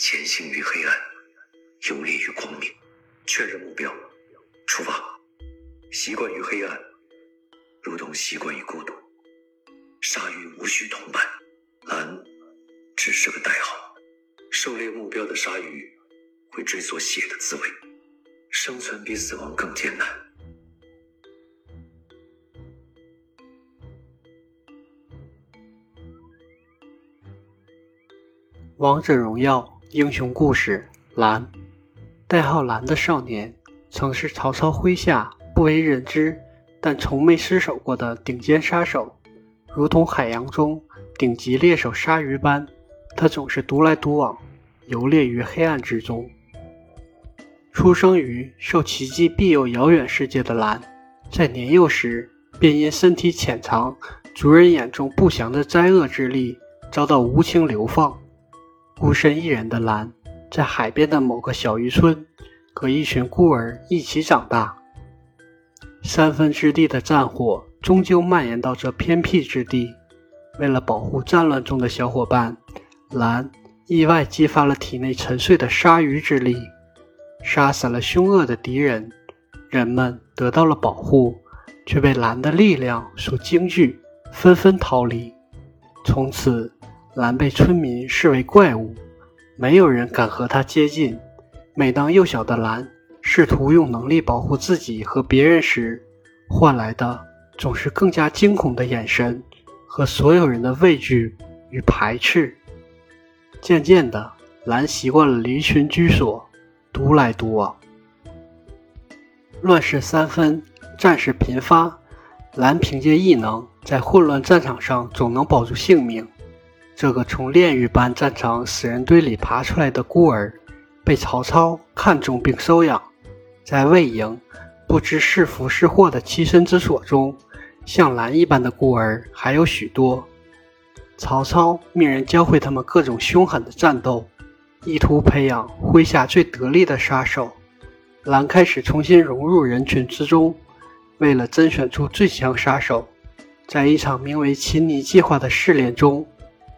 前行于黑暗，游猎于光明。确认目标，出发。习惯于黑暗，如同习惯于孤独。鲨鱼无需同伴，澜只是个代号。狩猎目标的鲨鱼会追索血的滋味。生存比死亡更艰难。王者荣耀英雄故事，澜。代号澜的少年，曾是曹操麾下不为人知但从没失手过的顶尖杀手，如同海洋中顶级猎手鲨鱼般，他总是独来独往，游猎于黑暗之中。出生于受奇迹庇佑遥远世界的澜，在年幼时便因身体潜藏族人眼中不祥的灾厄之力，遭到无情流放。孤身一人的澜，在海边的某个小渔村和一群孤儿一起长大。三分之地的战火终究蔓延到这偏僻之地，为了保护战乱中的小伙伴，澜意外激发了体内沉睡的鲨鱼之力，杀死了凶恶的敌人。人们得到了保护，却被澜的力量所惊惧，纷纷逃离。从此澜被村民视为怪物，没有人敢和他接近。每当幼小的澜试图用能力保护自己和别人时，换来的总是更加惊恐的眼神和所有人的畏惧与排斥。渐渐的，澜习惯了离群居所，独来独往。乱世三分，战事频发，澜凭借异能在混乱战场上总能保住性命。这个从炼狱般战场死人堆里爬出来的孤儿，被曹操看中并收养，在魏营不知是福是祸的栖身之所中，像澜一般的孤儿还有许多。曹操命人教会他们各种凶狠的战斗，意图培养麾下最得力的杀手。澜开始重新融入人群之中，为了甄选出最强杀手，在一场名为擒泥计划的试炼中，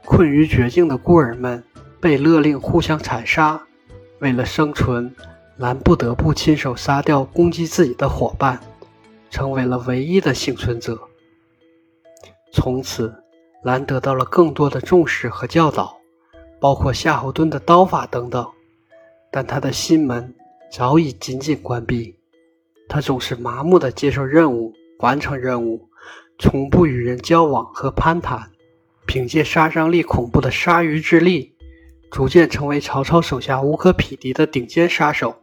困于绝境的孤儿们被勒令互相残杀。为了生存，澜不得不亲手杀掉攻击自己的伙伴，成为了唯一的幸存者。从此，澜得到了更多的重视和教导，包括夏侯惇的刀法等等，但他的心门早已紧紧关闭。他总是麻木地接受任务，完成任务，从不与人交往和攀谈。凭借杀伤力恐怖的鲨鱼之力，逐渐成为曹操手下无可匹敌的顶尖杀手，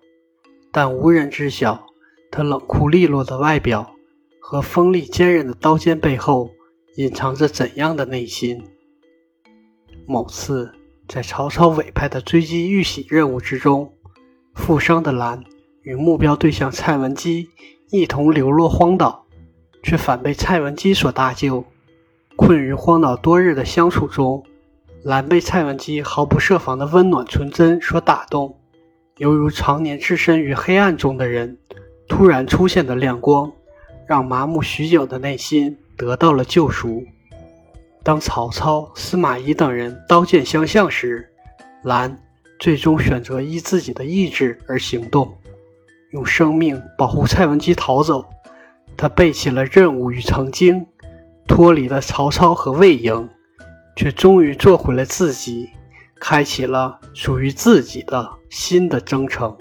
但无人知晓他冷酷利落的外表和锋利坚韧的刀尖背后隐藏着怎样的内心。某次在曹操委派的追击玉玺任务之中，负伤的澜与目标对象蔡文姬一同流落荒岛，却反被蔡文姬所搭救。困于荒岛多日的相处中，澜被蔡文姬毫不设防的温暖纯真所打动，犹如常年置身于黑暗中的人突然出现的亮光，让麻木许久的内心得到了救赎。当曹操、司马懿等人刀剑相向时，澜最终选择依自己的意志而行动，用生命保护蔡文姬逃走。他背弃了任务与成经，脱离了曹操和魏营，却终于做回了自己，开启了属于自己的新的征程。